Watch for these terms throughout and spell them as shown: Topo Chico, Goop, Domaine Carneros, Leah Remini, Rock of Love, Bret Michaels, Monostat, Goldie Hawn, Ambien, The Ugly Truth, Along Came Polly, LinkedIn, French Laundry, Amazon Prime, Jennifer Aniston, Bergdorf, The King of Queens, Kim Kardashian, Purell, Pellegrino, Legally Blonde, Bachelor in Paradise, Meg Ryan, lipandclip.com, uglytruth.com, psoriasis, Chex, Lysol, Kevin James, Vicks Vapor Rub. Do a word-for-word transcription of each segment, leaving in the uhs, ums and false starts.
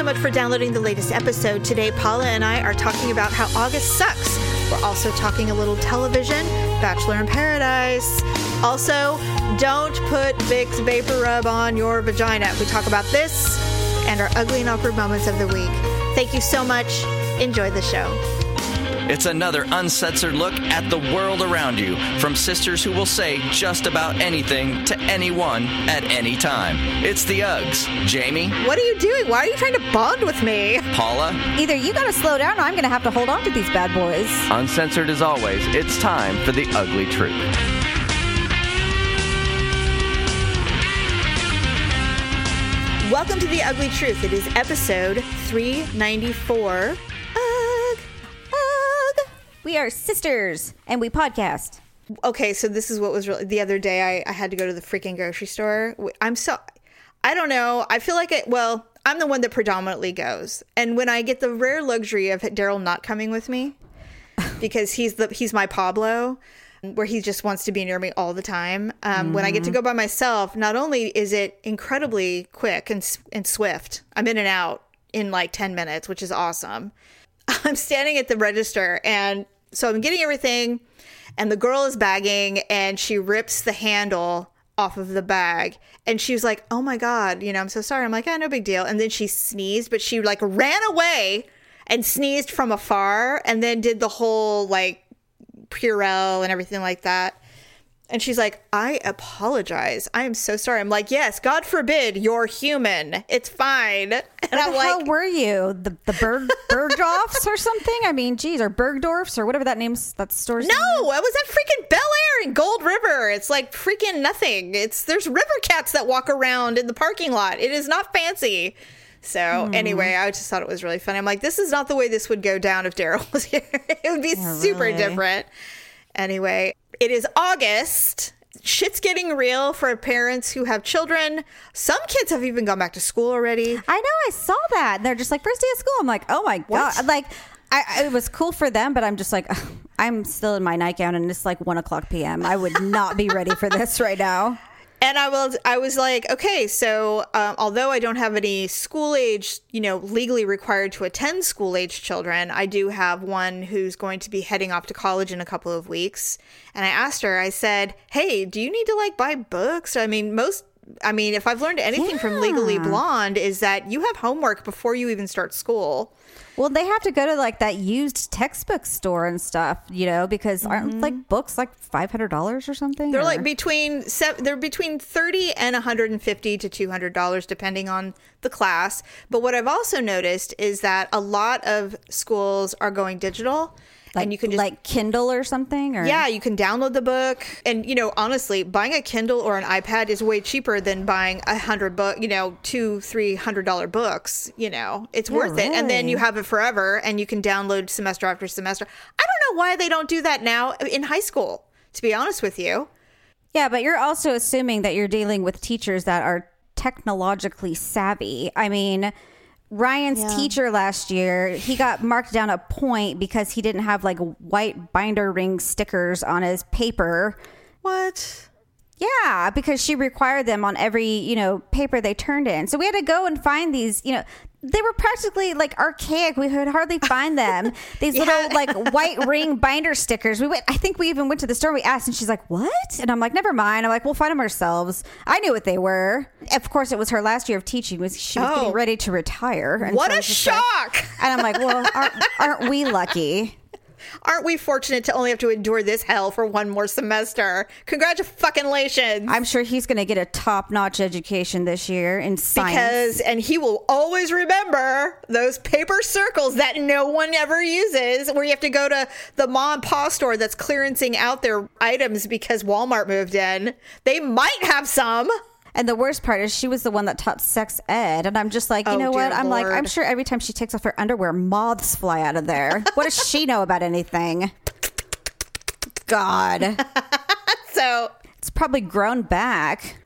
so much for downloading the latest episode. Today, Paula and I are talking about how August sucks. We're also talking a little television, Bachelor in Paradise. Also, don't put Vicks Vapor Rub on your vagina. We talk about this and our ugly and awkward moments of the week. Thank you so much. Enjoy the show. It's another uncensored look at the world around you from sisters who will say just about anything to anyone at any time. It's the Uggs. Jamie? What are you doing? Why are you trying to bond with me? Paula? Either you got to slow down or I'm going to have to hold on to these bad boys. Uncensored as always, it's time for The Ugly Truth. Welcome to The Ugly Truth. It is episode three ninety-four. Ugg, ugg. We are sisters, and we podcast. Okay, so this is what was real. The other day, I, I had to go to the freaking grocery store. I'm so, I don't know. I feel like, it. well, I'm the one that predominantly goes. And when I get the rare luxury of Daryl not coming with me, because he's the he's my Pablo, where he just wants to be near me all the time. Um, mm-hmm. When I get to go by myself, not only is it incredibly quick and and swift, I'm in and out in like ten minutes, which is awesome. I'm standing at the register, and so I'm getting everything, and the girl is bagging, and she rips the handle off of the bag, and she was like, oh my God, you know, I'm so sorry. I'm like, oh, no big deal. And then she sneezed, but she like ran away and sneezed from afar, and then did the whole like Purell and everything like that. And she's like, I apologize. I am so sorry. I'm like, yes, God forbid you're human. It's fine. And Where I'm the like, hell were you? The the Berg Bergdorfs or something? I mean, geez, or Bergdorfs or whatever that name's that store's. No, name. I was at freaking Bel Air in Gold River. It's like freaking nothing. It's there's river cats that walk around in the parking lot. It is not fancy. So hmm. anyway, I just thought it was really funny. I'm like, this is not the way this would go down if Daryl was here. It would be yeah, super really. different. Anyway, it is August. Shit's getting real for parents who have children. Some kids have even gone back to school already. I know. I saw that. They're just like, first day of school. I'm like, oh my what? God. Like, I, it was cool for them, but I'm just like, oh, I'm still in my nightgown and it's like one o'clock p.m. I would not be ready for this right now. And I will. I was like, okay, so um, although I don't have any school age, you know, legally required to attend school age children, I do have one who's going to be heading off to college in a couple of weeks. And I asked her, I said, hey, do you need to like buy books? I mean, most, I mean, if I've learned anything yeah. from Legally Blonde is that you have homework before you even start school. Well, they have to go to like that used textbook store and stuff, you know, because mm-hmm. aren't like books like five hundred dollars or something? They're or? like between they're between thirty dollars and one hundred fifty dollars to two hundred dollars depending on the class. But what I've also noticed is that a lot of schools are going digital. Like, and you can just, like Kindle or something? Or? Yeah, you can download the book. And, you know, honestly, buying a Kindle or an iPad is way cheaper than buying a hundred book, you know, two, three hundred dollar books. You know, it's yeah, worth really. it. And then you have it forever and you can download semester after semester. I don't know why they don't do that now in high school, to be honest with you. Yeah, but you're also assuming that you're dealing with teachers that are technologically savvy. I mean... Ryan's yeah. teacher last year, he got marked down a point because he didn't have like white binder ring stickers on his paper. What? Yeah, because she required them on every, you know, paper they turned in. So we had to go and find these, you know, they were practically like archaic. We could hardly find them. These yeah. little like white ring binder stickers. We went, I think we even went to the store. We asked and she's like, what? And I'm like, never mind. I'm like, we'll find them ourselves. I knew what they were. Of course, it was her last year of teaching. Was She was oh. getting ready to retire. And what so a shock. Like, and I'm like, well, aren't, aren't we lucky? Aren't we fortunate to only have to endure this hell for one more semester? Congratulations. I'm sure he's going to get a top-notch education this year in science. Because, and he will always remember those paper circles that no one ever uses, where you have to go to the mom and pa store that's clearancing out their items because Walmart moved in. They might have some. And the worst part is she was the one that taught sex ed. And I'm just like, you oh, know what? I'm Lord. like, I'm sure every time she takes off her underwear, moths fly out of there. What does she know about anything? God. So it's probably grown back.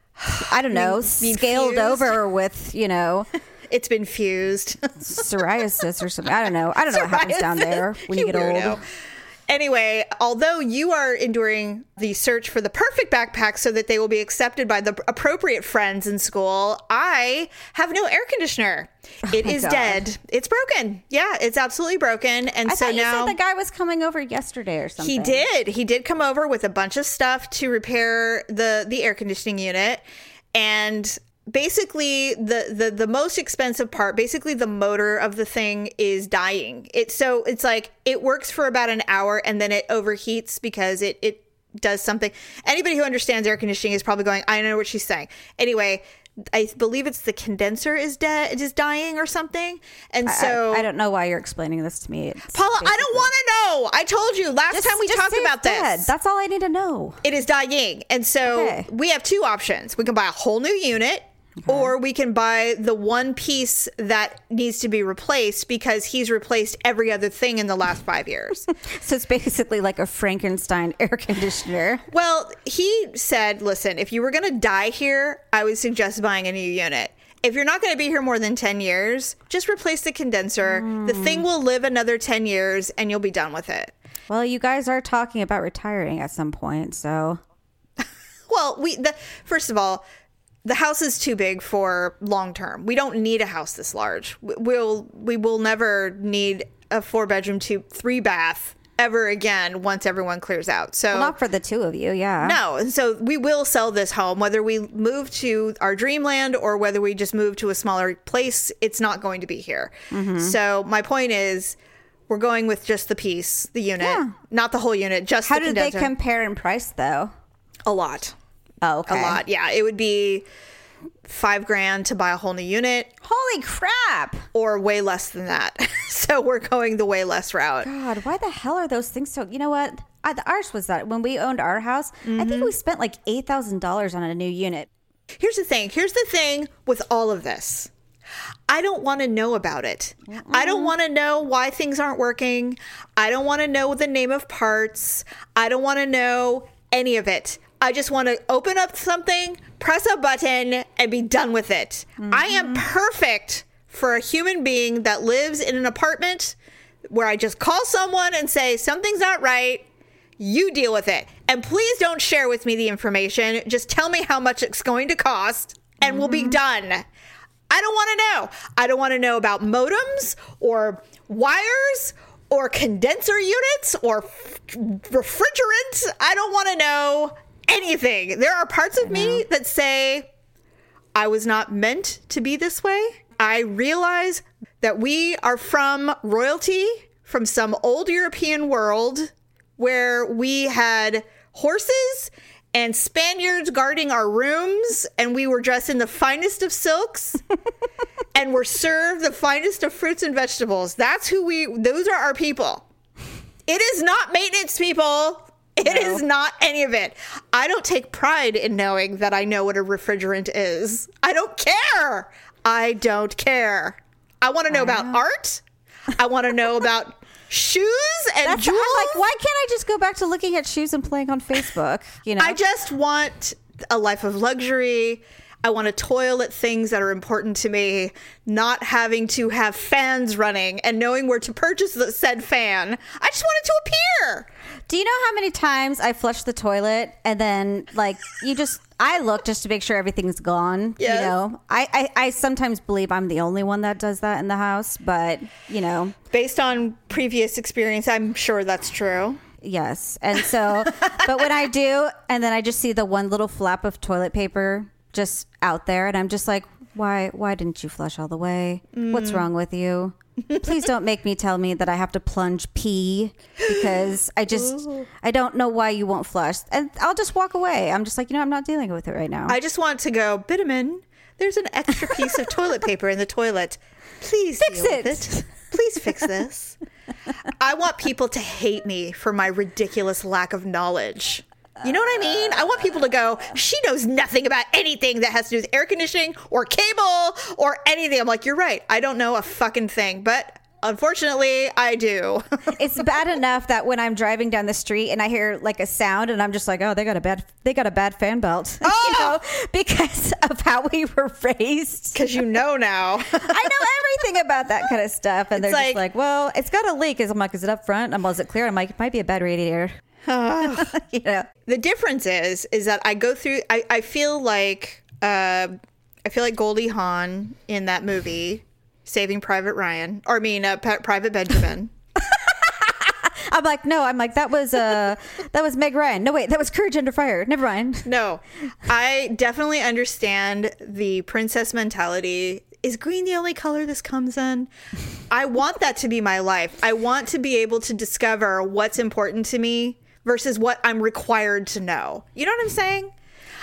I don't know. Scaled fused. over with, you know. It's been fused. Psoriasis or something. I don't know. I don't know psoriasis. what happens down there when you, you get old. Know. Anyway, although you are enduring the search for the perfect backpack so that they will be accepted by the appropriate friends in school, I have no air conditioner. Oh it is God. dead. It's broken. Yeah, it's absolutely broken. And I so thought you now said the guy was coming over yesterday or something. He did. He did come over with a bunch of stuff to repair the the air conditioning unit, and basically the, the the most expensive part, basically the motor of the thing is dying. It so it's like it works for about an hour and then it overheats because it it does something. Anybody who understands air conditioning is probably going, I know what she's saying. Anyway, I believe it's the condenser is dead, is dying or something. And so I, I, I don't know why you're explaining this to me. It's Paula, I don't want to know. I told you last just, time we talked about this. Dead. That's all I need to know. It is dying. And so okay. we have two options. We can buy a whole new unit. Okay. Or we can buy the one piece that needs to be replaced because he's replaced every other thing in the last five years. So it's basically like a Frankenstein air conditioner. Well, he said, listen, if you were going to die here, I would suggest buying a new unit. If you're not going to be here more than ten years, just replace the condenser. Mm. The thing will live another ten years and you'll be done with it. Well, you guys are talking about retiring at some point, so. Well, we the, first of all, the house is too big for long term. We don't need a house this large. We'll we will never need a four bedroom, two three bath ever again once everyone clears out. So well, not for the two of you, yeah. No, and so we will sell this home whether we move to our dreamland or whether we just move to a smaller place. It's not going to be here. Mm-hmm. So my point is, we're going with just the piece, the unit, yeah. not the whole unit. Just how the do they compare in price though? A lot. Oh, okay. A lot. Yeah, it would be five grand to buy a whole new unit. Holy crap. Or way less than that. So we're going the way less route. God, why the hell are those things so... You know what? I, ours was that when we owned our house, mm-hmm. I think we spent like eight thousand dollars on a new unit. Here's the thing. Here's the thing with all of this. I don't want to know about it. Mm-mm. I don't want to know why things aren't working. I don't want to know the name of parts. I don't want to know any of it. I just want to open up something, press a button, and be done with it. Mm-hmm. I am perfect for a human being that lives in an apartment where I just call someone and say, something's not right. You deal with it. And please don't share with me the information. Just tell me how much it's going to cost and mm-hmm. we'll be done. I don't want to know. I don't want to know about modems or wires or condenser units or f- refrigerants. I don't want to know anything. There are parts of me that say, I was not meant to be this way. I realize that we are from royalty from some old European world where we had horses and Spaniards guarding our rooms, and we were dressed in the finest of silks and were served the finest of fruits and vegetables. That's who we, those are our people. It is not maintenance people. It no. is not any of it. I don't take pride in knowing that I know what a refrigerant is. I don't care. I don't care. I want to know about know. art. I want to know about shoes and That's, jewels. I'm like, why can't I just go back to looking at shoes and playing on Facebook? You know, I just want a life of luxury. I want to toil at things that are important to me, not having to have fans running and knowing where to purchase the said fan. I just want it to appear. Do you know how many times I flush the toilet and then like you just I look just to make sure everything's gone. Yes. You know, I, I, I sometimes believe I'm the only one that does that in the house. But, you know, based on previous experience, I'm sure that's true. Yes. And so but when I do and then I just see the one little flap of toilet paper just out there and I'm just like, why why didn't you flush all the way? Mm. What's wrong with you? Please don't make me tell me that I have to plunge pee because I just Ooh. I don't know why you won't flush and I'll just walk away. I'm just like, you know, I'm not dealing with it right now. I just want to go, Bitterman, there's an extra piece of toilet paper in the toilet. Please fix it. it. Please fix this. I want people to hate me for my ridiculous lack of knowledge. You know what I mean? I want people to go, she knows nothing about anything that has to do with air conditioning or cable or anything. I'm like, you're right. I don't know a fucking thing, but Unfortunately, I do. It's bad enough that when I'm driving down the street and I hear like a sound and I'm just like, oh, they got a bad, they got a bad fan belt, oh! You know, because of how we were raised. Because you know now. I know everything about that kind of stuff. And it's they're like, just like, well, it's got a leak. I'm like, is it up front? I'm like, is it clear? I'm like, it might be a bad radiator. Oh. You know? The difference is, is that I go through, I, I feel like, uh, I feel like Goldie Hawn in that movie. Saving Private Ryan, or I mean, uh, P- Private Benjamin. I'm like, no, I'm like, that was uh, that was Meg Ryan. No, wait, that was Courage Under Fire. Never mind. No, I definitely understand the princess mentality. Is green the only color this comes in? I want that to be my life. I want to be able to discover what's important to me versus what I'm required to know. You know what I'm saying?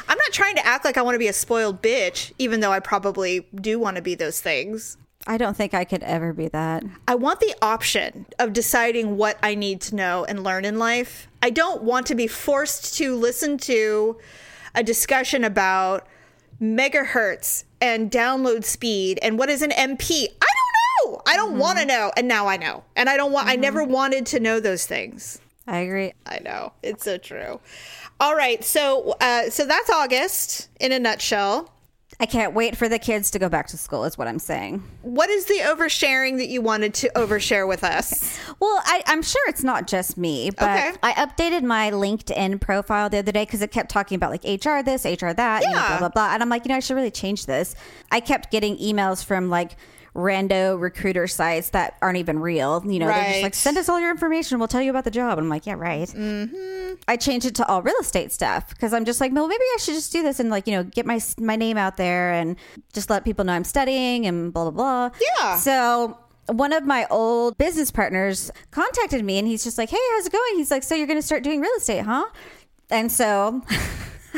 I'm not trying to act like I want to be a spoiled bitch, even though I probably do want to be those things. I don't think I could ever be that. I want the option of deciding what I need to know and learn in life. I don't want to be forced to listen to a discussion about megahertz and download speed and what is an M P. I don't know. I don't mm-hmm. want to know. And now I know. And I don't want, mm-hmm. I never wanted to know those things. I agree. I know. It's so true. All right. So, uh, so that's August in a nutshell. I can't wait for the kids to go back to school is what I'm saying. What is the oversharing that you wanted to overshare with us? Okay. Well, I, I'm sure it's not just me, but okay. I updated my LinkedIn profile the other day because it kept talking about like H R this, H R that, yeah. you know, blah, blah, blah. And I'm like, you know, I should really change this. I kept getting emails from like rando recruiter sites that aren't even real. You know, right. They're just like, send us all your information. We'll tell you about the job. And I'm like, yeah, right. Mm-hmm. I changed it to all real estate stuff because I'm just like, well, maybe I should just do this and like, you know, get my my name out there and just let people know I'm studying and blah, blah, blah. Yeah. So one of my old business partners contacted me and he's just like, hey, how's it going? He's like, so you're going to start doing real estate, huh? And so...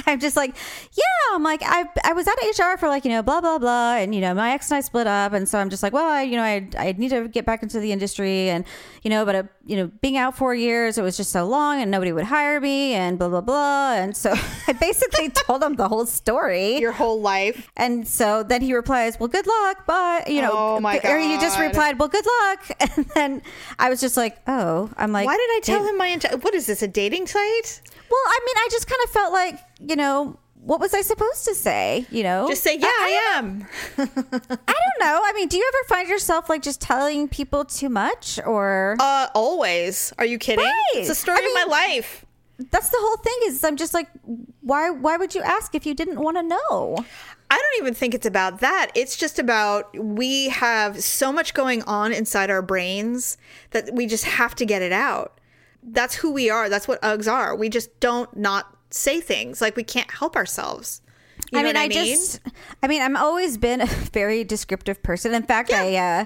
I'm just like, yeah, I'm like, I I was out of H R for like, you know, blah, blah, blah. And, you know, my ex and I split up. And so I'm just like, well, I, you know, I I need to get back into the industry. And, you know, but, uh, you know, being out four years, it was just so long and nobody would hire me and blah, blah, blah. And so I basically told him the whole story. Your whole life. And so then he replies, well, good luck. Bye. You know, oh my God. Or he just replied, well, good luck. And then I was just like, oh, I'm like, why did I tell him my entire, what is this, a dating site? Well, I mean, I just kind of felt like, you know, what was I supposed to say? You know, just say, yeah, I, I am. I don't know. I mean, do you ever find yourself like just telling people too much or? Uh, always. Are you kidding? Right. It's the story I mean, of my life. That's the whole thing is I'm just like, why, why would you ask if you didn't want to know? I don't even think it's about that. It's just about we have so much going on inside our brains that we just have to get it out. That's who we are. That's what Uggs are. We just don't not say things. Like, we can't help ourselves. You know I mean, I, I mean? just, I mean, I've always been a very descriptive person. In fact, yeah. I, uh,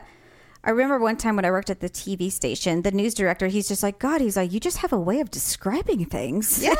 I remember one time when I worked at the T V station, the news director, he's just like, God, he's like, you just have a way of describing things. Yeah.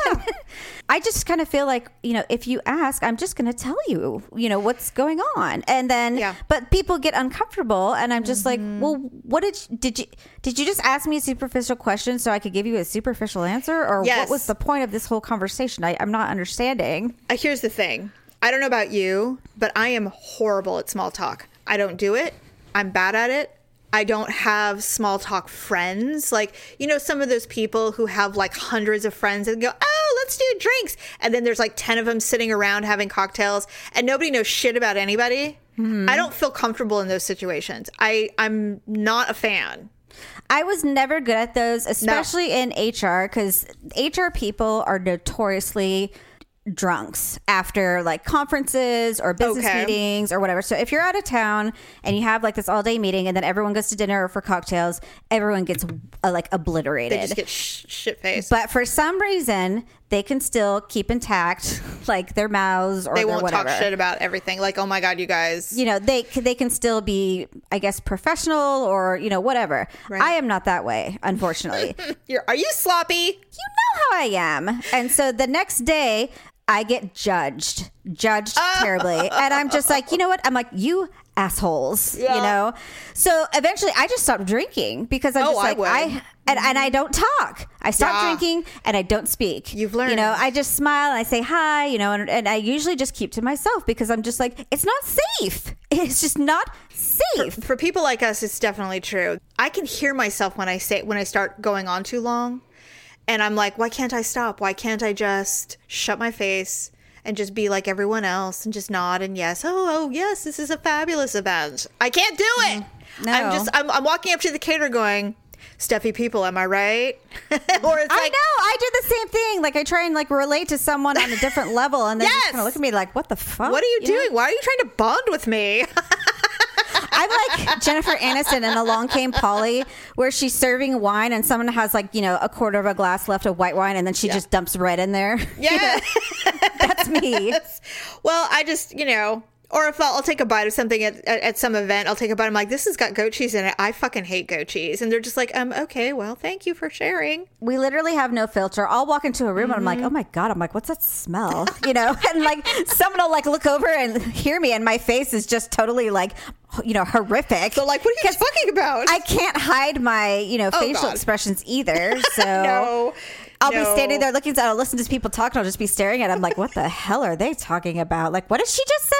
I just kind of feel like, you know, if you ask, I'm just going to tell you, you know, what's going on. And then, yeah. but people get uncomfortable and I'm just mm-hmm. like, well, what did you, did you, did you just ask me a superficial question so I could give you a superficial answer? Or yes. what was the point of this whole conversation? I, I'm not understanding. Uh, here's the thing. I don't know about you, but I am horrible at small talk. I don't do it. I'm bad at it. I don't have small talk friends. Like, you know, some of those people who have like hundreds of friends and go, oh, let's do drinks. And then there's like ten of them sitting around having cocktails and nobody knows shit about anybody. Mm-hmm. I don't feel comfortable in those situations. I, I'm not a fan. I was never good at those, especially no. in H R, because H R people are notoriously drunks after like conferences or business okay. meetings or whatever. So if you're out of town and you have like this all day meeting and then everyone goes to dinner for cocktails, everyone gets uh, like obliterated. They just get sh- shit faced. But for some reason, they can still keep intact like their mouths or they won't whatever. Talk shit about everything. Like, oh my God, you guys. You know, they they can still be, I guess, professional or, you know, whatever. Right. I am not that way, unfortunately. You're, are you sloppy? You know how I am. And so the next day, I get judged, judged oh. terribly. And I'm just like, you know what? I'm like, you assholes, yeah. you know? So eventually I just stopped drinking because I'm oh, just like, I, I and, and I don't talk. I stop yeah. drinking and I don't speak. You've learned. You know, I just smile and I say hi, you know, and, and I usually just keep to myself because I'm just like, it's not safe. It's just not safe. For, for people like us, it's definitely true. I can hear myself when I say when I start going on too long. And I'm like, why can't I stop? Why can't I just shut my face and just be like everyone else and just nod and yes. Oh, oh yes, this is a fabulous event. I can't do it. No. I'm just, I'm, I'm walking up to the caterer going, stuffy people, am I right? or it's I like, know, I do the same thing. Like I try and like relate to someone on a different level and they yes. just kind of look at me like, what the fuck? What are you, you doing? Know? Why are you trying to bond with me? I'm like Jennifer Aniston in Along Came Polly, where she's serving wine and someone has like, you know, a quarter of a glass left of white wine and then she yeah. just dumps red in there. Yeah. That's me. Well, I just, you know, or if I'll, I'll take a bite of something at, at, at some event, I'll take a bite. I'm like, this has got goat cheese in it. I fucking hate goat cheese. And they're just like, um, okay, well, thank you for sharing. We literally have no filter. I'll walk into a room mm-hmm. and I'm like, oh my God. I'm like, what's that smell? You know, and like someone will like look over and hear me and my face is just totally like, you know, horrific. So like, what are you talking about? I can't hide my, you know, facial oh expressions either. So no, I'll no. be standing there looking, I'll listen to people talk and I'll just be staring at them like, what the hell are they talking about? Like, what did she just say?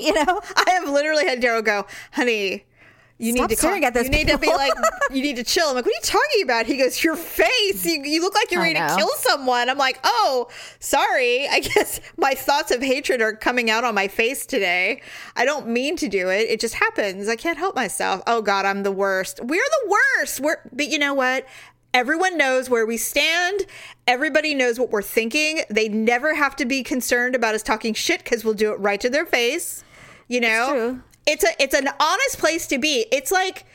You know, I have literally had Daryl go, honey, you Stop need to call, at those you people. Need to be like, you need to chill. I'm like, what are you talking about? He goes, your face. You, you look like you're I ready know. to kill someone. I'm like, oh, sorry. I guess my thoughts of hatred are coming out on my face today. I don't mean to do it. It just happens. I can't help myself. Oh God, I'm the worst. We're the worst. We're, but you know what? Everyone knows where we stand. Everybody knows what we're thinking. They never have to be concerned about us talking shit because we'll do it right to their face. You know, it's, it's a it's an honest place to be. It's like,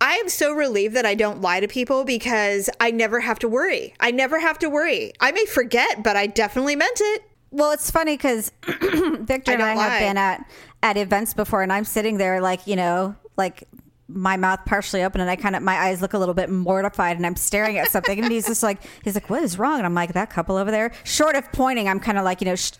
I am so relieved that I don't lie to people because I never have to worry. I never have to worry. I may forget, but I definitely meant it. Well, it's funny because Victor I and I lie. have been at, at events before and I'm sitting there like, you know, like... my mouth partially open and I kind of, my eyes look a little bit mortified and I'm staring at something and he's just like, he's like, what is wrong? And I'm like, that couple over there, short of pointing, I'm kind of like, you know, sh-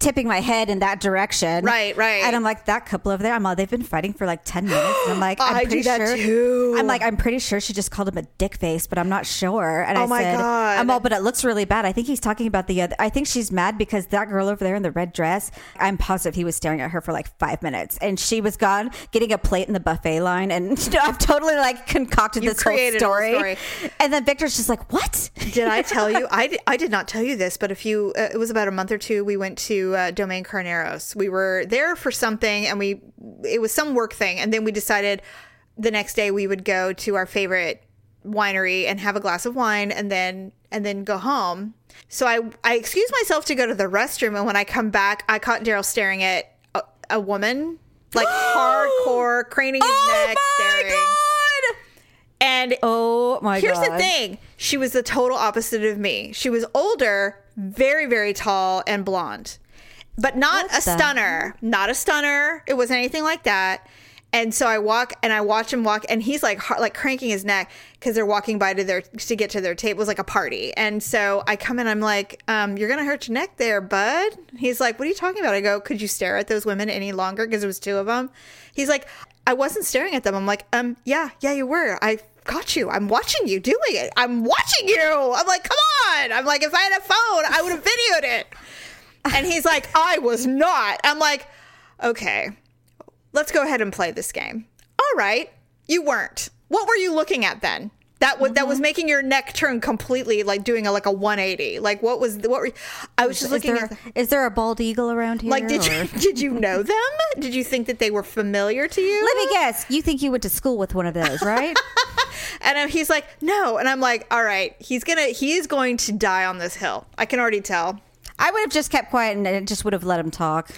tipping my head in that direction. Right, right. And I'm like, that couple over there, I'm all, they've been fighting for like ten minutes. And I'm like, I'm I pretty sure. Too. I'm like, I'm pretty sure she just called him a dick face, but I'm not sure. And oh I my said, God. I'm all, but it looks really bad. I think he's talking about the other, I think she's mad because that girl over there in the red dress, I'm positive he was staring at her for like five minutes and she was gone getting a plate in the buffet line. And you know, I've totally like concocted you this whole story. whole story. And then Victor's just like, what? Did I tell you? I, did, I did not tell you this, but a few, uh, it was about a month or two, we went to uh, Domaine Carneros. We were there for something and we it was some work thing and then we decided the next day we would go to our favorite winery and have a glass of wine and then and then go home. So I, I excused myself to go to the restroom and when I come back I caught Daryl staring at a, a woman like hardcore craning his oh neck staring. God! And oh my here's God. the thing. She was the total opposite of me. She was older, very, very tall and blonde, but not what a stunner, the? not a stunner. It wasn't anything like that. And so I walk and I watch him walk and he's like, like cranking his neck because they're walking by to their, to get to their table. It was like a party. And so I come in, I'm like, um, you're going to hurt your neck there, bud. He's like, what are you talking about? I go, could you stare at those women any longer? Cause there was two of them. He's like, I wasn't staring at them. I'm like, um, yeah, yeah, you were. I got you. I'm watching you doing it. I'm watching you. I'm like, come on. I'm like, if I had a phone, I would have videoed it. And he's like, I was not. I'm like, okay, let's go ahead and play this game. All right. You weren't. What were you looking at then? That was, mm-hmm. that was making your neck turn completely, like doing a, like a one eighty. Like what was the, what were you, I was just is looking there, at. The, is there a bald eagle around here? Like, did you, did you know them? Did you think that they were familiar to you? Let me guess. You think you went to school with one of those, right? And he's like, no. And I'm like, all right, he's going to, he is going to die on this hill. I can already tell. I would have just kept quiet and it just would have let him talk.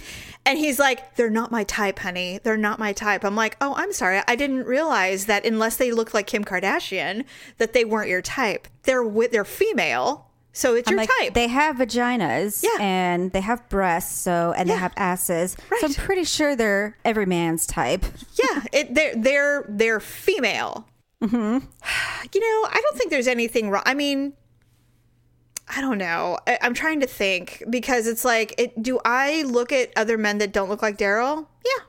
And he's like, they're not my type, honey. They're not my type. I'm like, oh, I'm sorry. I didn't realize that unless they looked like Kim Kardashian, that they weren't your type. They're with, they're female. So it's I'm your like, type. They have vaginas yeah. and they have breasts. So, and yeah. they have asses. Right. So I'm pretty sure they're every man's type. yeah. It, they're, they're, they're female. Mm-hmm. You know, I don't think there's anything wrong. I mean, I don't know. I, I'm trying to think because it's like, it, do I look at other men that don't look like Daryl? Yeah.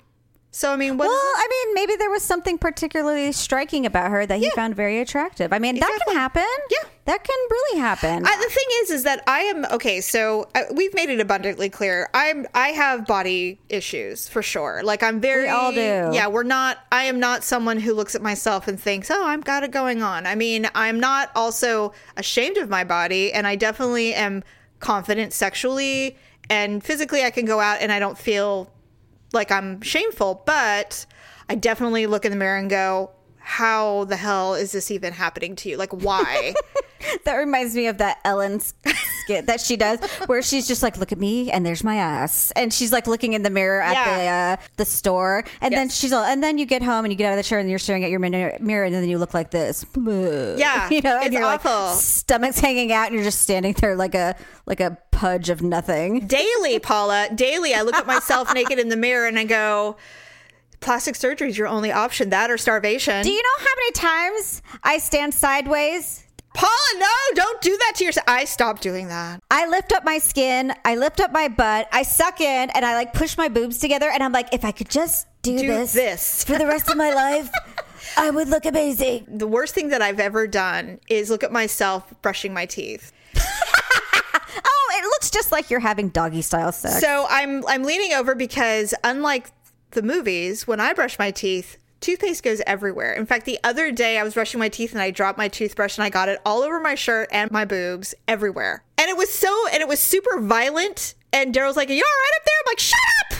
So, I mean, what well, I mean, maybe there was something particularly striking about her that he yeah. found very attractive. I mean, exactly. that can happen. Yeah. That can really happen. I, the thing is, is that I am okay. So uh, we've made it abundantly clear. I'm I have body issues for sure. Like I'm very. We all do. Yeah, we're not. I am not someone who looks at myself and thinks, "Oh, I've got it going on." I mean, I'm not also ashamed of my body, and I definitely am confident sexually and physically. I can go out and I don't feel like I'm shameful, but I definitely look in the mirror and go, how the hell is this even happening to you? Like, why? That reminds me of that Ellen skit that she does where she's just like, look at me and there's my ass. And she's like looking in the mirror at yeah. the uh, the store. And yes. then she's all, and then you get home and you get out of the chair and you're staring at your mirror, mirror and then you look like this. Yeah. You know, and it's you're awful. Like, stomach's hanging out and you're just standing there like a like a pudge of nothing. Daily, Paula. Daily. I look at myself naked in the mirror and I go, plastic surgery is your only option. That or starvation. Do you know how many times I stand sideways? Paula, no, don't do that to yourself. I stopped doing that. I lift up my skin. I lift up my butt. I suck in and I like push my boobs together. And I'm like, if I could just do, do this, this for the rest of my life, I would look amazing. The worst thing that I've ever done is look at myself brushing my teeth. Oh, it looks just like you're having doggy style sex. So I'm I'm leaning over because unlike the movies, when I brush my teeth, toothpaste goes everywhere. In fact, the other day I was brushing my teeth and I dropped my toothbrush and I got it all over my shirt and my boobs, everywhere. And it was so, and it was super violent. And Daryl's like, "Are you all right up there?" I'm like, "Shut up!"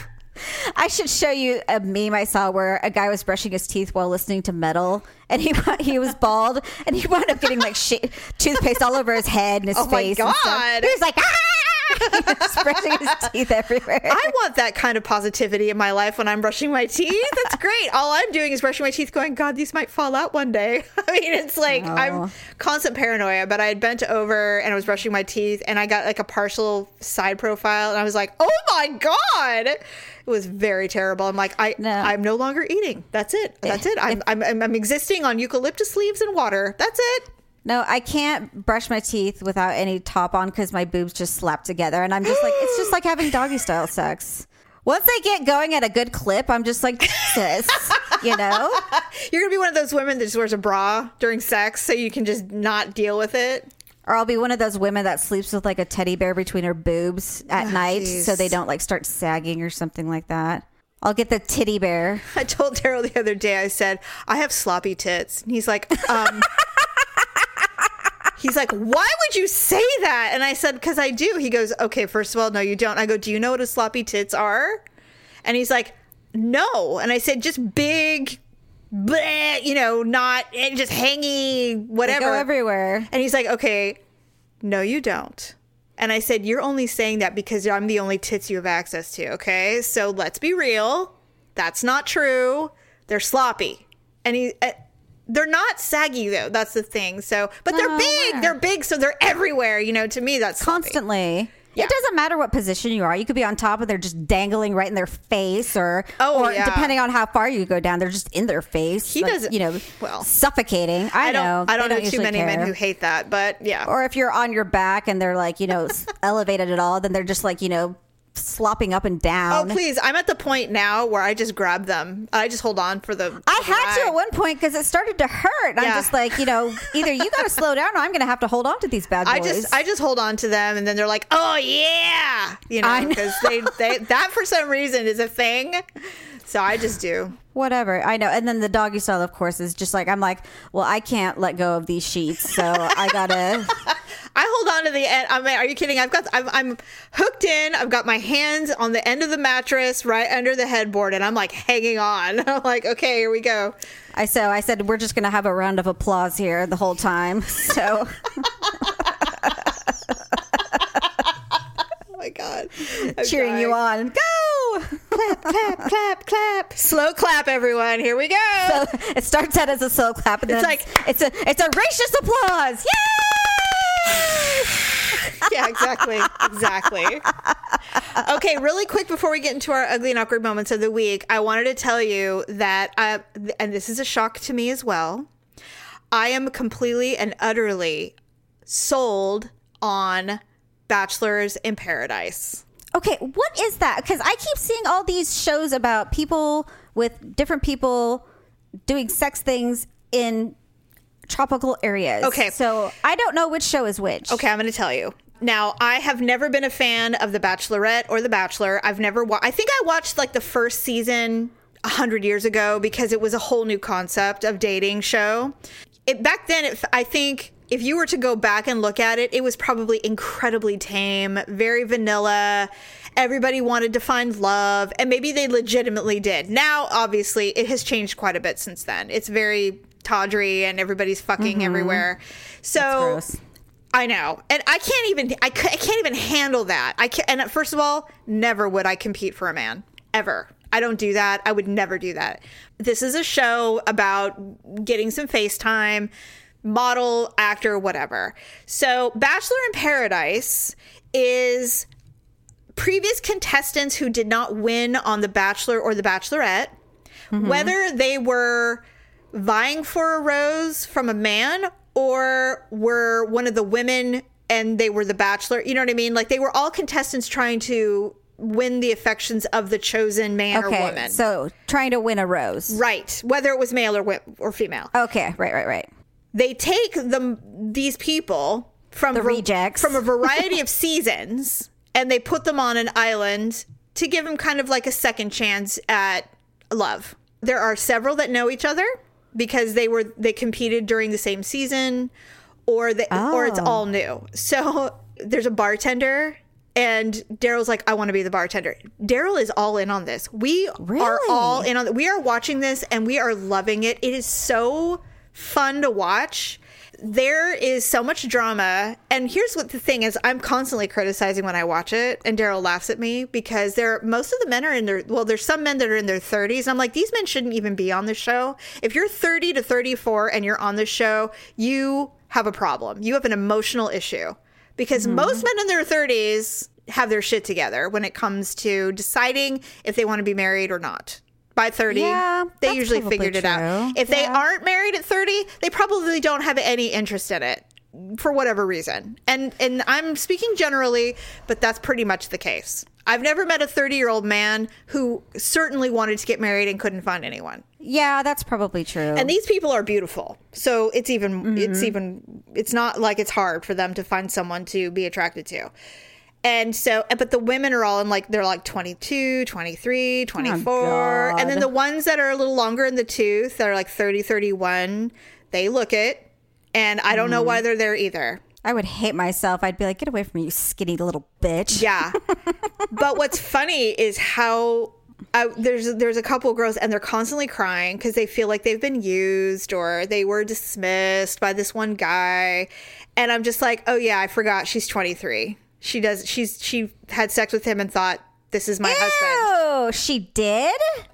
I should show you a meme I saw where a guy was brushing his teeth while listening to metal, and he he was bald, and he wound up getting like shit, toothpaste all over his head and his oh face. Oh my god! He was like, "Ah!" Brushing his teeth everywhere. I want that kind of positivity in my life when I'm brushing my teeth. That's great. All I'm doing is brushing my teeth going, God, these might fall out one day. I mean, it's like oh. I'm constant paranoia, but I had bent over and I was brushing my teeth and I got like a partial side profile and I was like, oh my God. It was very terrible. I'm like, I, no. I'm no longer eating. That's it. That's it. I'm, I'm, I'm, I'm existing on eucalyptus leaves and water. That's it. No, I can't brush my teeth without any top on because my boobs just slap together. And I'm just like, it's just like having doggy style sex. Once they get going at a good clip, I'm just like, Jesus, you know? You're going to be one of those women that just wears a bra during sex so you can just not deal with it. Or I'll be one of those women that sleeps with like a teddy bear between her boobs at oh, night geez. So they don't like start sagging or something like that. I'll get the titty bear. I told Daryl the other day, I said, I have sloppy tits. And he's like, um... He's like, why would you say that? And I said, because I do. He goes, okay, first of all, no, you don't. I go, do you know what a sloppy tits are? And he's like, no. And I said, just big, bleh, you know, not and just hangy, whatever. They go everywhere. And he's like, okay, no, you don't. And I said, you're only saying that because I'm the only tits you have access to, okay? So let's be real. That's not true. They're sloppy. And he... Uh, They're not saggy, though. That's the thing. So, but they're oh, big. Where? They're big, so they're everywhere. You know, to me, that's constantly. Yeah. It doesn't matter what position you are. You could be on top and they're just dangling right in their face, or oh, or yeah. depending on how far you go down, they're just in their face. He like, doesn't, you know, well, suffocating. I, I don't, know. I don't know too many care. men who hate that, but yeah. Or if you're on your back and they're like, you know, elevated at all, then they're just like, you know, slopping up and down. Oh, please. I'm at the point now where I just grab them. I just hold on for the for I had the to at one point because it started to hurt. Yeah. I'm just like, you know, either you got to slow down or I'm going to have to hold on to these bad boys. I just, I just hold on to them and then they're like, oh, yeah. You know, because they, they that for some reason is a thing. So I just do. Whatever. I know. And then the doggy style, of course, is just like, I'm like, well, I can't let go of these sheets. So I got to... I hold on to the end. I mean, are you kidding? I've got, I'm, I'm hooked in. I've got my hands on the end of the mattress, right under the headboard, and I'm like hanging on. I'm like, okay, here we go. I so I said, we're just gonna have a round of applause here the whole time. So. Oh my God! I'm cheering dying. You on. Go! Clap, clap, clap, clap. Slow clap, everyone. Here we go. So it starts out as a slow clap, and it's then like it's, it's a it's a raucous applause. Yay! Yeah, exactly. Exactly. Okay, really quick before we get into our ugly and awkward moments of the week, I wanted to tell you that, I, and this is a shock to me as well, I am completely and utterly sold on Bachelor in Paradise. Okay, what is that? Because I keep seeing all these shows about people with different people doing sex things in tropical areas. Okay. So I don't know which show is which. Okay, I'm going to tell you. Now, I have never been a fan of The Bachelorette or The Bachelor. I've never watched. I think I watched like the first season a hundred years ago because it was a whole new concept of dating show. It back then, it, I think if you were to go back and look at it, it was probably incredibly tame, very vanilla. Everybody wanted to find love, and maybe they legitimately did. Now, obviously, it has changed quite a bit since then. It's very tawdry, and everybody's fucking mm-hmm. everywhere. So. That's gross. I know. And I can't even I, c- I can't even handle that. I can't, and first of all, never would I compete for a man ever. I don't do that. I would never do that. This is a show about getting some face time, model, actor, whatever. So, Bachelor in Paradise is previous contestants who did not win on The Bachelor or The Bachelorette, mm-hmm. whether they were vying for a rose from a man or were one of the women and they were the bachelor. You know what I mean? Like, they were all contestants trying to win the affections of the chosen man okay, or woman. So trying to win a rose. Right. Whether it was male or or female. Okay. Right, right, right. They take the, these people from the rejects. From a variety of seasons, and they put them on an island to give them kind of like a second chance at love. There are several that know each other. Because they were they competed during the same season, or the, oh. or it's all new. So there's a bartender, and Daryl's like, I want to be the bartender. Daryl is all in on this. We really? are all in on this. We are watching this, and we are loving it. It is so fun to watch. There is so much drama. And here's what the thing is. I'm constantly criticizing when I watch it. And Daryl laughs at me because they're, most of the men are in their, well, there's some men that are in their thirties. And I'm like, these men shouldn't even be on this show. If you're thirty to thirty-four and you're on this show, you have a problem. You have an emotional issue. Because mm-hmm. most men in their thirties have their shit together when it comes to deciding if they want to be married or not. By thirty, yeah, they usually figured true. it out. If yeah. they aren't married at thirty, they probably don't have any interest in it for whatever reason. And and I'm speaking generally, but that's pretty much the case. I've never met a thirty-year-old man who certainly wanted to get married and couldn't find anyone. Yeah, that's probably true. And these people are beautiful. So it's even mm-hmm. it's even it's not like it's hard for them to find someone to be attracted to. And so, but the women are all in like, they're like twenty-two, twenty-three, twenty-four. Oh, and then the ones that are a little longer in the tooth that are like thirty, thirty-one, they look it. And I don't mm. know why they're there either. I would hate myself. I'd be like, get away from me, you skinny little bitch. Yeah. But what's funny is how I, there's, there's a couple of girls and they're constantly crying because they feel like they've been used or they were dismissed by this one guy. And I'm just like, oh yeah, I forgot she's twenty-three. She does. She's she had sex with him and thought, this is my Ew, husband. Oh, she did?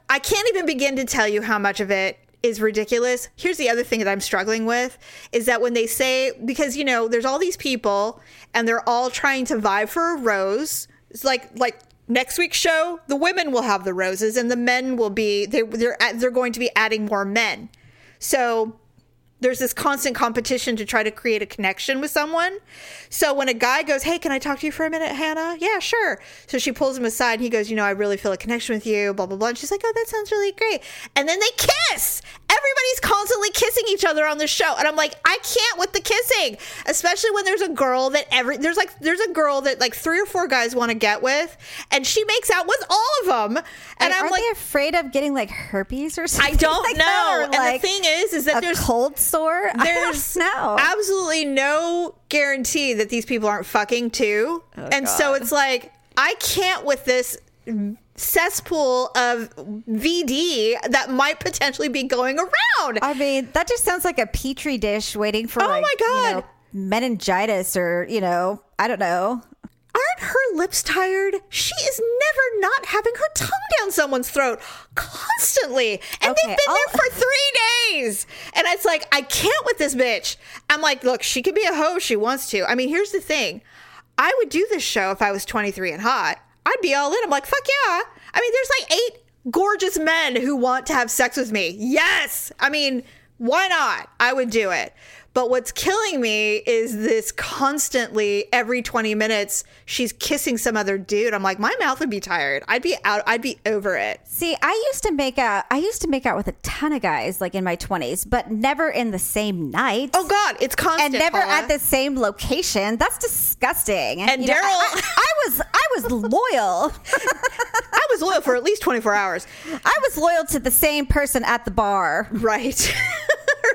I can't even begin to tell you how much of it is ridiculous. Here's the other thing that I'm struggling with is that when they say, because, you know, there's all these people and they're all trying to vie for a rose. It's like like next week's show, the women will have the roses and the men will be they they're they're going to be adding more men. So there's this constant competition to try to create a connection with someone. So when a guy goes, hey, can I talk to you for a minute, Hannah? Yeah, sure. So she pulls him aside and he goes, you know, I really feel a connection with you, blah, blah, blah. And she's like, oh, that sounds really great. And then they kiss. Everybody's constantly kissing each other on this show. And I'm like, I can't with the kissing, especially when there's a girl that every, there's like, there's a girl that like three or four guys want to get with and she makes out with all of them. And, and I'm like, are they afraid of getting like herpes or something? I don't like know. That, and like the thing is, is that there's cold sore. There's no absolutely no guarantee that these people aren't fucking too. Oh, and God. So it's like, I can't with this cesspool of V D that might potentially be going around. I mean, that just sounds like a petri dish waiting for oh like, my God. You know, meningitis or, you know, I don't know. Aren't her lips tired? She is never not having her tongue down someone's throat constantly. And okay, they've been I'll- there for three days. And it's like, I can't with this bitch. I'm like, look, she can be a hoe if she wants to. I mean, here's the thing. I would do this show if I was twenty-three and hot. I'd be all in. I'm like, fuck yeah. I mean, there's like eight gorgeous men who want to have sex with me. Yes. I mean, Why not? I would do it. But what's killing me is this constantly, every twenty minutes, she's kissing some other dude. I'm like, my mouth would be tired. I'd be out. I'd be over it. See, I used to make out. I used to make out with a ton of guys, like in my twenties, but never in the same night. Oh God, it's constant. And never Paula. At the same location. That's disgusting. And, and Daryl, know, I, I was, I was loyal. I was loyal for at least twenty-four hours. I was loyal to the same person at the bar. Right.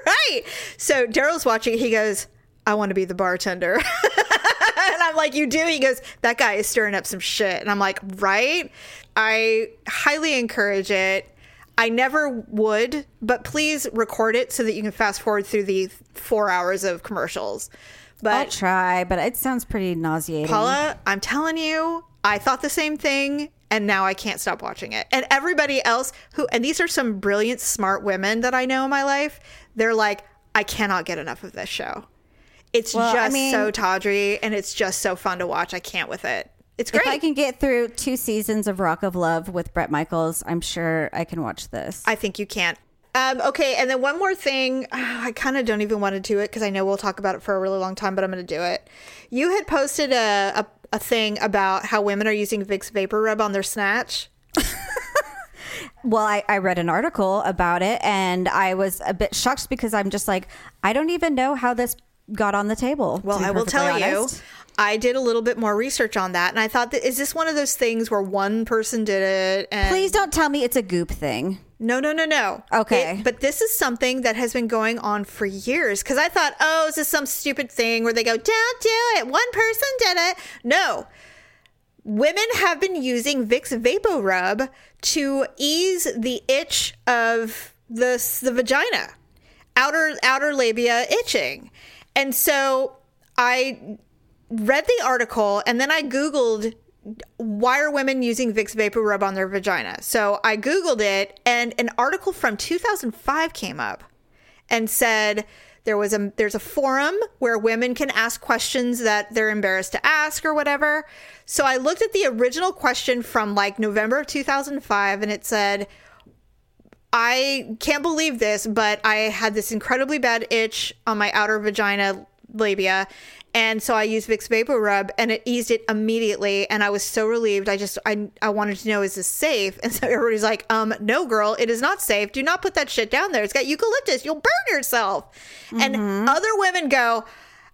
Right. So Daryl's watching. He goes, I want to be the bartender. And I'm like, you do? He goes, that guy is stirring up some shit. And I'm like, right? I highly encourage it. I never would, but please record it so that you can fast forward through the four hours of commercials. But I'll try, but it sounds pretty nauseating. Paula, I'm telling you, I thought the same thing. And now I can't stop watching it. And everybody else who, and these are some brilliant, smart women that I know in my life. They're like, I cannot get enough of this show. It's well, just I mean, so tawdry, and it's just so fun to watch. I can't with it. It's great. If I can get through two seasons of Rock of Love with Bret Michaels, I'm sure I can watch this. I think you can. Um, okay, and then one more thing. Oh, I kind of don't even want to do it because I know we'll talk about it for a really long time, but I'm going to do it. You had posted a... a a thing about how women are using Vicks Vapor Rub on their snatch. Well, I, I read an article about it, and I was a bit shocked because I'm just like, I don't even know how this got on the table. Well, I will tell honest. you, I did a little bit more research on that, and I thought, that, is this one of those things where one person did it? And please don't tell me it's a Goop thing. No, no, no, no. Okay. It, but this is something that has been going on for years because I thought, oh, is this some stupid thing where they go, don't do it. One person did it. No. Women have been using Vicks Vapor Rub to ease the itch of the, the vagina, outer outer labia itching. And so I read the article and then I Googled, why are women using Vicks Vapor Rub on their vagina? So I Googled it, and an article from two thousand five came up and said there was a there's a forum where women can ask questions that they're embarrassed to ask or whatever. So I looked at the original question from like November of two thousand five, and it said, I can't believe this, but I had this incredibly bad itch on my outer vagina labia. And so I used Vicks Vapor Rub, and it eased it immediately. And I was so relieved. I just, I I wanted to know, is this safe? And so everybody's like, um, no, girl, it is not safe. Do not put that shit down there. It's got eucalyptus. You'll burn yourself. Mm-hmm. And other women go,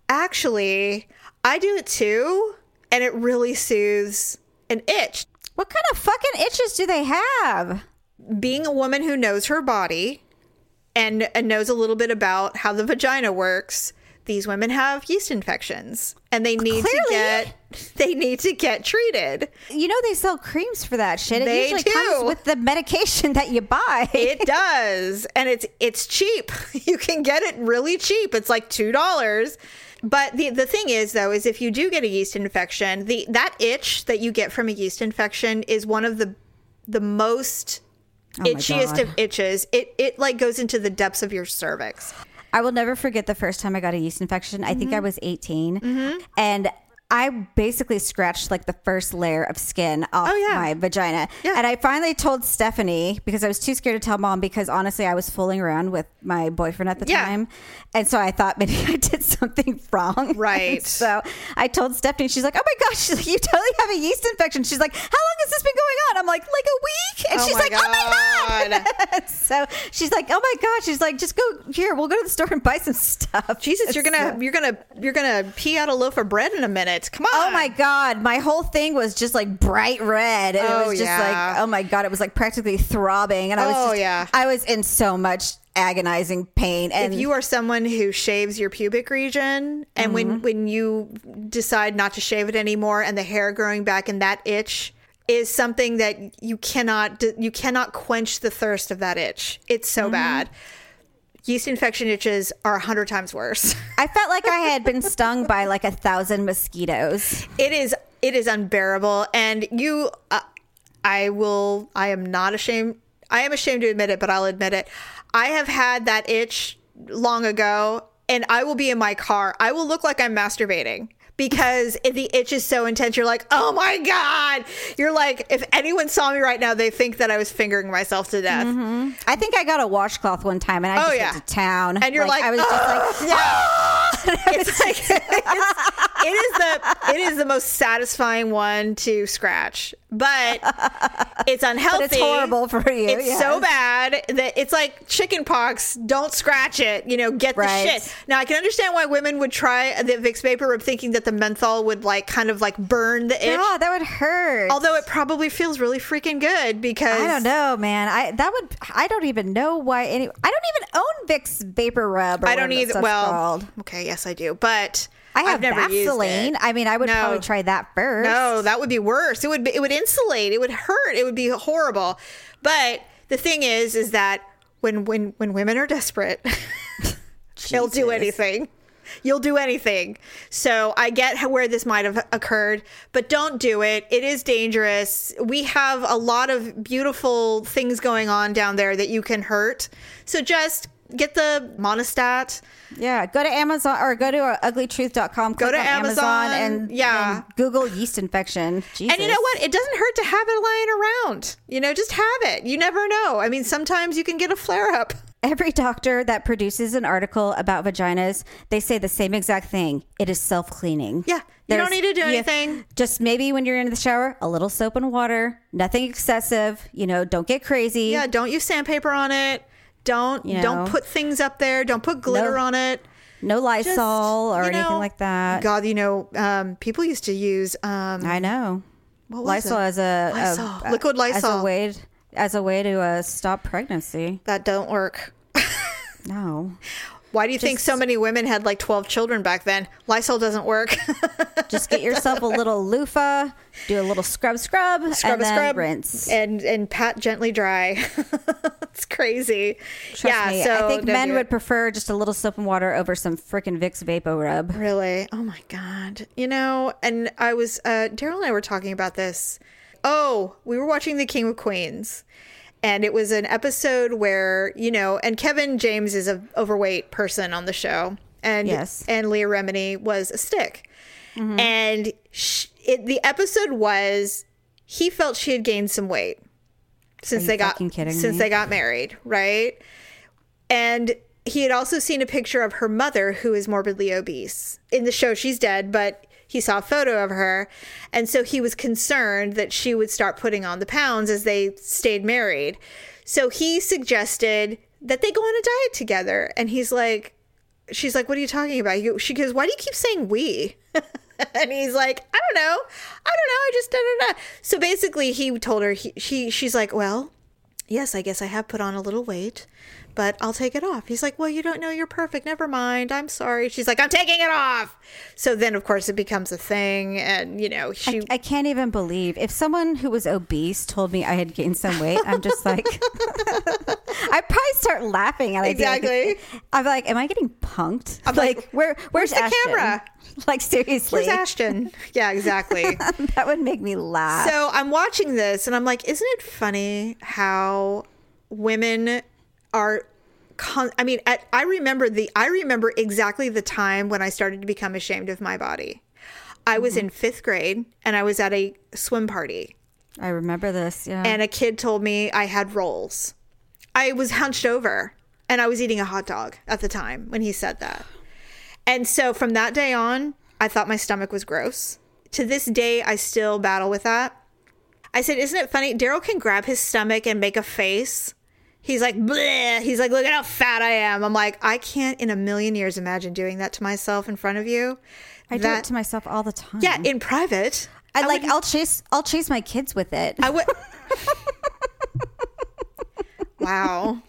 actually, I do it too. And it really soothes an itch. What kind of fucking itches do they have? Being a woman who knows her body and, and knows a little bit about how the vagina works, these women have yeast infections, and they need Clearly. to get they need to get treated. You know, they sell creams for that shit. It they usually do. comes with the medication that you buy. It does, and it's it's cheap. You can get it really cheap. It's like two dollars. But the the thing is, though, is if you do get a yeast infection, the that itch that you get from a yeast infection is one of the the most oh itchiest of itches. It it like goes into the depths of your cervix. I will never forget the first time I got a yeast infection. I mm-hmm. think I was eighteen. Mm-hmm. And I basically scratched like the first layer of skin off oh, yeah. my vagina. Yeah. And I finally told Stephanie because I was too scared to tell mom because honestly, I was fooling around with my boyfriend at the yeah. time. And so I thought maybe I did something wrong. Right. And so I told Stephanie, she's like, oh my gosh, she's like, you totally have a yeast infection. She's like, how long has this been going on? I'm like, like a week. And oh she's like, God. oh my God. So she's like, oh my gosh. She's like, just go here. We'll go to the store and buy some stuff. Jesus, and you're going to, so- you're going to, you're going to pee out a loaf of bread in a minute. Come on. Oh my God. My whole thing was just like bright red. It oh, was just yeah. like, oh my God. It was like practically throbbing. And I was, oh, just, yeah. I was in so much agonizing pain. And if you are someone who shaves your pubic region and mm-hmm. when, when you decide not to shave it anymore and the hair growing back and that itch is something that you cannot, you cannot quench the thirst of that itch. It's so mm-hmm. bad. Yeast infection itches are a hundred times worse. I felt like I had been stung by like a thousand mosquitoes. It is, it is unbearable. And you, uh, I will, I am not ashamed. I am ashamed to admit it, but I'll admit it. I have had that itch long ago, and I will be in my car. I will look like I'm masturbating because the itch is so intense. You're like, oh my God. You're like, if anyone saw me right now, they think that I was fingering myself to death. Mm-hmm. I think I got a washcloth one time and I oh, just yeah. went to town. And you're like, like I was uh, just like, yeah. No. It's like, it's, it is the, it is the most satisfying one to scratch, but it's unhealthy. But it's horrible for you. It's yes. so bad that it's like chicken pox. Don't scratch it. You know, get right. the shit. Now I can understand why women would try the Vicks Vapor Rub thinking that the menthol would like kind of like burn the itch. Yeah, that would hurt. Although it probably feels really freaking good because I don't know, man. I that would I don't even know why any I don't even own Vicks Vapor Rub. Or I don't either. Well, called. Okay, yes, I do, but. I have I've never Vaseline. Used it. I mean, I would no. probably try that first. No, that would be worse. It would be, it would insulate. It would hurt. It would be horrible. But the thing is, is that when when when women are desperate, they'll do anything. You'll do anything. So I get how, where this might have occurred, but don't do it. It is dangerous. We have a lot of beautiful things going on down there that you can hurt. So just. Get the Monostat. Yeah, go to Amazon or go to ugly truth dot com. Go to Amazon, Amazon and, yeah. and Google yeast infection. Jesus. And you know what? It doesn't hurt to have it lying around. You know, just have it. You never know. I mean, sometimes you can get a flare up. Every doctor that produces an article about vaginas, they say the same exact thing. It is self-cleaning. Yeah. You There's, don't need to do anything. You, just maybe when you're in the shower, a little soap and water. Nothing excessive. You know, don't get crazy. Yeah, don't use sandpaper on it. Don't you know, don't put things up there. Don't put glitter no, on it. No Lysol Just, or you know, anything like that. God, you know, um, people used to use. Um, I know. What was Lysol it? as a, Lysol. a liquid Lysol as a way as a way to uh, stop pregnancy. That don't work. No. Why do you Just, think so many women had like twelve children back then? Lysol doesn't work. Just get yourself a little loofah, do a little scrub, scrub, scrub and then scrub, rinse, and and pat gently dry. It's crazy. Trust yeah, me, so I think men would prefer just a little soap and water over some freaking Vicks Vapor Rub. Really? Oh my God! You know, and I was uh, Daryl and I were talking about this. Oh, we were watching The King of Queens. And it was an episode where, you know, and Kevin James is an overweight person on the show. And yes. and Leah Remini was a stick. Mm-hmm. And she, it, the episode was he felt she had gained some weight since they got since me? they got married. Right. And he had also seen a picture of her mother, who is morbidly obese. In the show, she's dead, but he saw a photo of her, and so he was concerned that she would start putting on the pounds as they stayed married. So he suggested that they go on a diet together. And he's like, she's like, what are you talking about? He, she goes, why do you keep saying we? And he's like, I don't know. I don't know. I just da da da. So basically he told her, he, she, she's like, well, yes, I guess I have put on a little weight, but I'll take it off. He's like, well, you don't know you're perfect. Never mind. I'm sorry. She's like, I'm taking it off. So then, of course, it becomes a thing. And, you know, she... I, I can't even believe. If someone who was obese told me I had gained some weight, I'm just like... I'd probably start laughing at it. Exactly. I'm like, am I getting punked? I'm like, like where, where's, where's the Ashton? camera? Like, seriously. Where's Ashton? Yeah, exactly. That would make me laugh. So I'm watching this and I'm like, isn't it funny how women... are con- I mean at, I remember the I remember exactly the time when I started to become ashamed of my body. I mm-hmm. was in fifth grade and I was at a swim party. I remember this, yeah. And a kid told me I had rolls. I was hunched over and I was eating a hot dog at the time when he said that. And so from that day on, I thought my stomach was gross. To this day, I still battle with that. I said, isn't it funny? Daryl can grab his stomach and make a face. He's like, bleh. He's like, look at how fat I am. I'm like, I can't in a million years imagine doing that to myself in front of you. I that, do it to myself all the time. Yeah, in private. I, I like, I'll chase, I'll chase my kids with it. I would. Wow.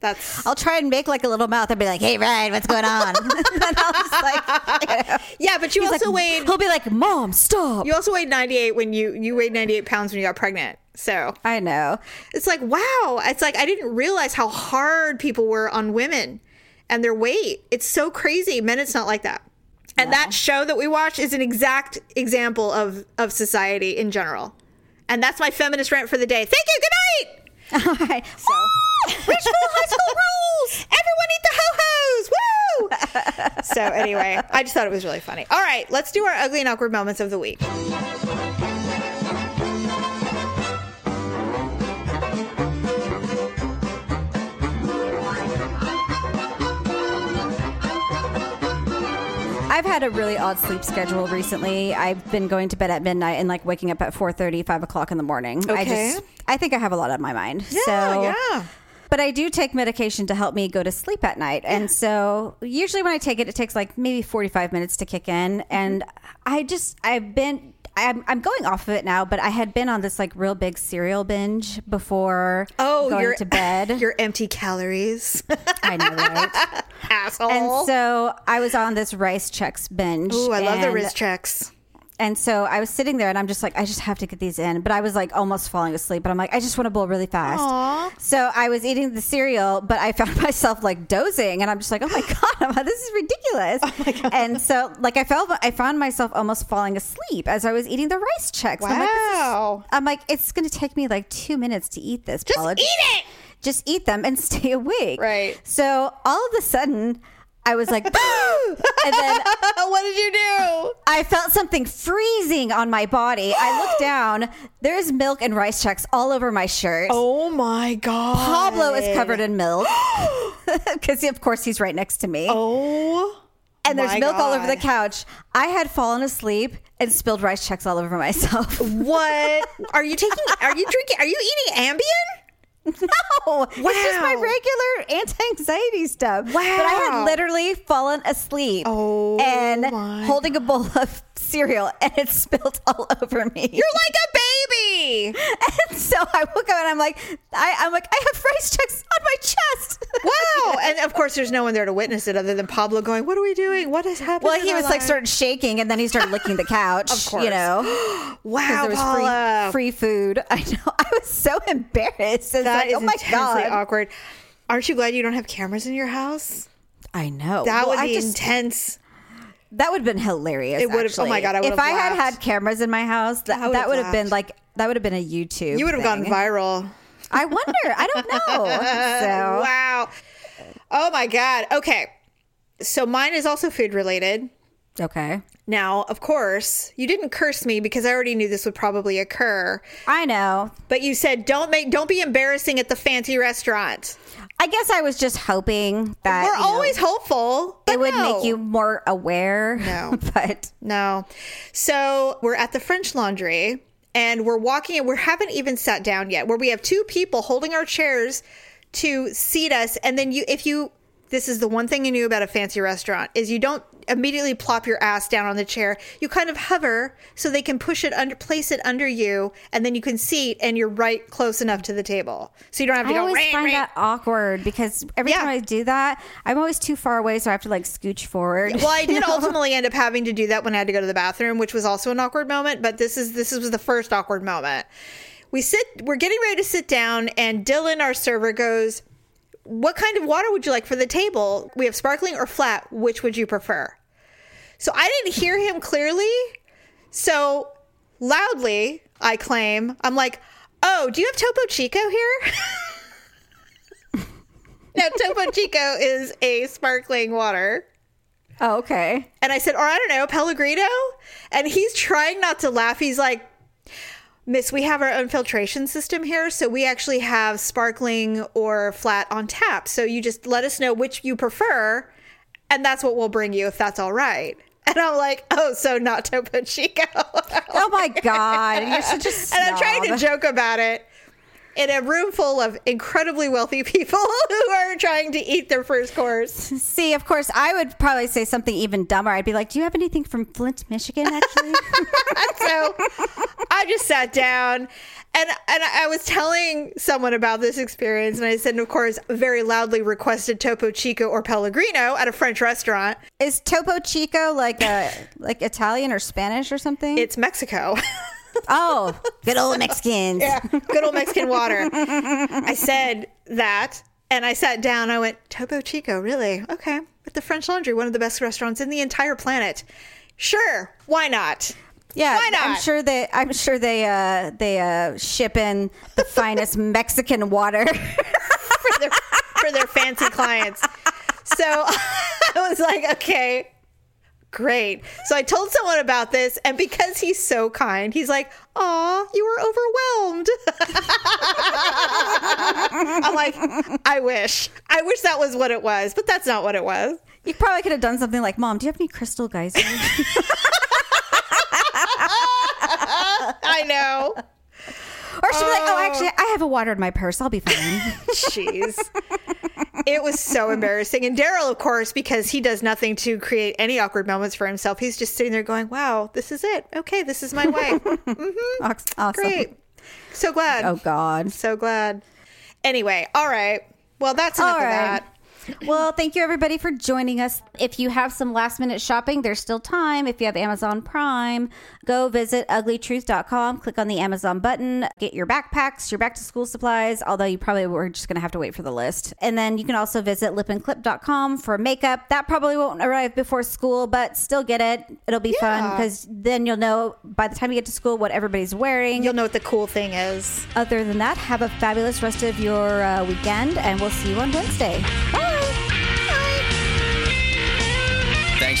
That's... I'll try and make like a little mouth and be like, hey, Ryan, what's going on? And I'll just like, you know. Yeah, but you He's also like, weighed. He'll be like, Mom, stop. You also weighed ninety-eight when you, you weighed ninety-eight pounds when you got pregnant. So I know it's like, wow. It's like, I didn't realize how hard people were on women and their weight. It's so crazy. Men, it's not like that. And no. That show that we watch is an exact example of, of society in general. And that's my feminist rant for the day. Thank you. Good night. All right. So oh, rich school, high school rules. Everyone eat the ho-hos. Woo. So anyway, I just thought it was really funny. All right, let's do our ugly and awkward moments of the week. I've had a really odd sleep schedule recently. I've been going to bed at midnight and like waking up at four thirty, five o'clock in the morning. Okay. I just, I think I have a lot on my mind. Yeah, so, yeah. But I do take medication to help me go to sleep at night. And yeah. so usually when I take it, it takes like maybe forty-five minutes to kick in. And I just, I've been... I'm I'm going off of it now, but I had been on this like real big cereal binge before oh, going your, to bed. Your empty calories. I know, right? Asshole. And so I was on this rice Chex binge. Ooh, I and, love the rice Chex. And so I was sitting there and I'm just like, I just have to get these in. But I was like almost falling asleep. But I'm like, I just want to bowl really fast. Aww. So I was eating the cereal, but I found myself like dozing. And I'm just like, oh my God, this is ridiculous. Oh my God. And so like I felt, I found myself almost falling asleep as I was eating the rice Chex. Wow. I'm like, this is, I'm like it's going to take me like two minutes to eat this. Just college. eat it. Just eat them and stay awake. Right. So all of a sudden... I was like, boo! And then what did you do? I felt something freezing on my body. I looked down. There's milk and rice Chex all over my shirt. Oh my God. Pablo is covered in milk. Because of course he's right next to me. Oh. And there's milk God. all over the couch. I had fallen asleep and spilled rice Chex all over myself. What? Are you taking are you drinking are you eating Ambien? No, wow. It's just my regular anti-anxiety stuff. Wow. But I had literally fallen asleep oh and holding God. a bowl of cereal, and it spilled all over me. You're like a baby. And so I woke up and I'm like, I, I'm like, I have rice Chex on my chest. Wow. And of course, there's no one there to witness it other than Pablo going, what are we doing? What has happened? Well, he was life? like started shaking, and then he started licking the couch. Of course. You know. Wow, there was Paula. Free, free food. I know. I was so embarrassed. That like, is oh my intensely God. awkward. Aren't you glad you don't have cameras in your house? I know. That well, would be just, intense. That would have been hilarious. It would have. Oh my God! I would if have I laughed. had had cameras in my house, that, that would have laughed. been like that would have been a YouTube. You would have thing. gone viral. I wonder. I don't know. So. Wow. Oh my God. Okay. So mine is also food related. Okay. Now, of course, you didn't curse me because I already knew this would probably occur. I know. But you said don't make don't be embarrassing at the fancy restaurant. I guess I was just hoping that we're always know, hopeful. It would no. make you more aware. No. But no. So we're at the French Laundry and we're walking and we haven't even sat down yet, where we have two people holding our chairs to seat us, and then you if you this is the one thing you knew about a fancy restaurant is you don't immediately plop your ass down on the chair. You kind of hover so they can push it under, place it under you, and then you can seat and you're right close enough to the table. So you don't have to I go. I always rang, find rang. that awkward because every yeah. time I do that, I'm always too far away. So I have to like scooch forward. Well, I did know? ultimately end up having to do that when I had to go to the bathroom, which was also an awkward moment. But this is, this was the first awkward moment. We sit, we're getting ready to sit down, and Dylan, our server, goes, what kind of water would you like for the table? We have sparkling or flat. Which would you prefer? So I didn't hear him clearly. So loudly, I claim, I'm like, oh, do you have Topo Chico here? Now, Topo Chico is a sparkling water. Oh, okay. And I said, or I don't know, Pellegrino? And he's trying not to laugh. He's like, Miss, we have our own filtration system here, so we actually have sparkling or flat on tap. So you just let us know which you prefer, and that's what we'll bring you if that's all right. And I'm like, oh, so not Topo Chico. Oh, my God. You're such a snob. And I'm trying to joke about it in a room full of incredibly wealthy people who are trying to eat their first course. See, of course, I would probably say something even dumber. I'd be like, do you have anything from Flint, Michigan, actually? So I just sat down and, and I was telling someone about this experience. And I said, and of course, very loudly requested Topo Chico or Pellegrino at a French restaurant. Is Topo Chico like a, like Italian or Spanish or something? It's Mexico. Oh, good old Mexicans. Yeah, good old Mexican water. I said that, and I sat down. I went, Topo Chico, really? Okay. At the French Laundry, one of the best restaurants in the entire planet. Sure. Why not? Yeah, why not? I'm sure they. I'm sure they. Uh, they uh, ship in the finest Mexican water for their for their fancy clients. So I I was like, okay, great. So I told someone about this, and because he's so kind, he's like, aw, you were overwhelmed. I'm like, I wish. I wish that was what it was, but that's not what it was. You probably could have done something like, Mom, do you have any crystal geysers? I know. Or she'd be like, oh, actually, I have a water in my purse. I'll be fine. Jeez. It was so embarrassing. And Daryl, of course, because he does nothing to create any awkward moments for himself, he's just sitting there going, wow, this is it. Okay, this is my way. Mm-hmm. Awesome. Great. So glad. Oh, God. So glad. Anyway, all right. Well, that's enough all right. of that. Well, thank you, everybody, for joining us. If you have some last minute shopping, there's still time. If you have Amazon Prime, go visit ugly truth dot com. Click on the Amazon button. Get your backpacks, your back to school supplies, although you probably were just going to have to wait for the list. And then you can also visit lip and clip dot com for makeup. That probably won't arrive before school, but still get it. It'll be yeah. fun because then you'll know by the time you get to school what everybody's wearing. You'll know what the cool thing is. Other than that, have a fabulous rest of your uh, weekend, and we'll see you on Wednesday. Bye. Thanks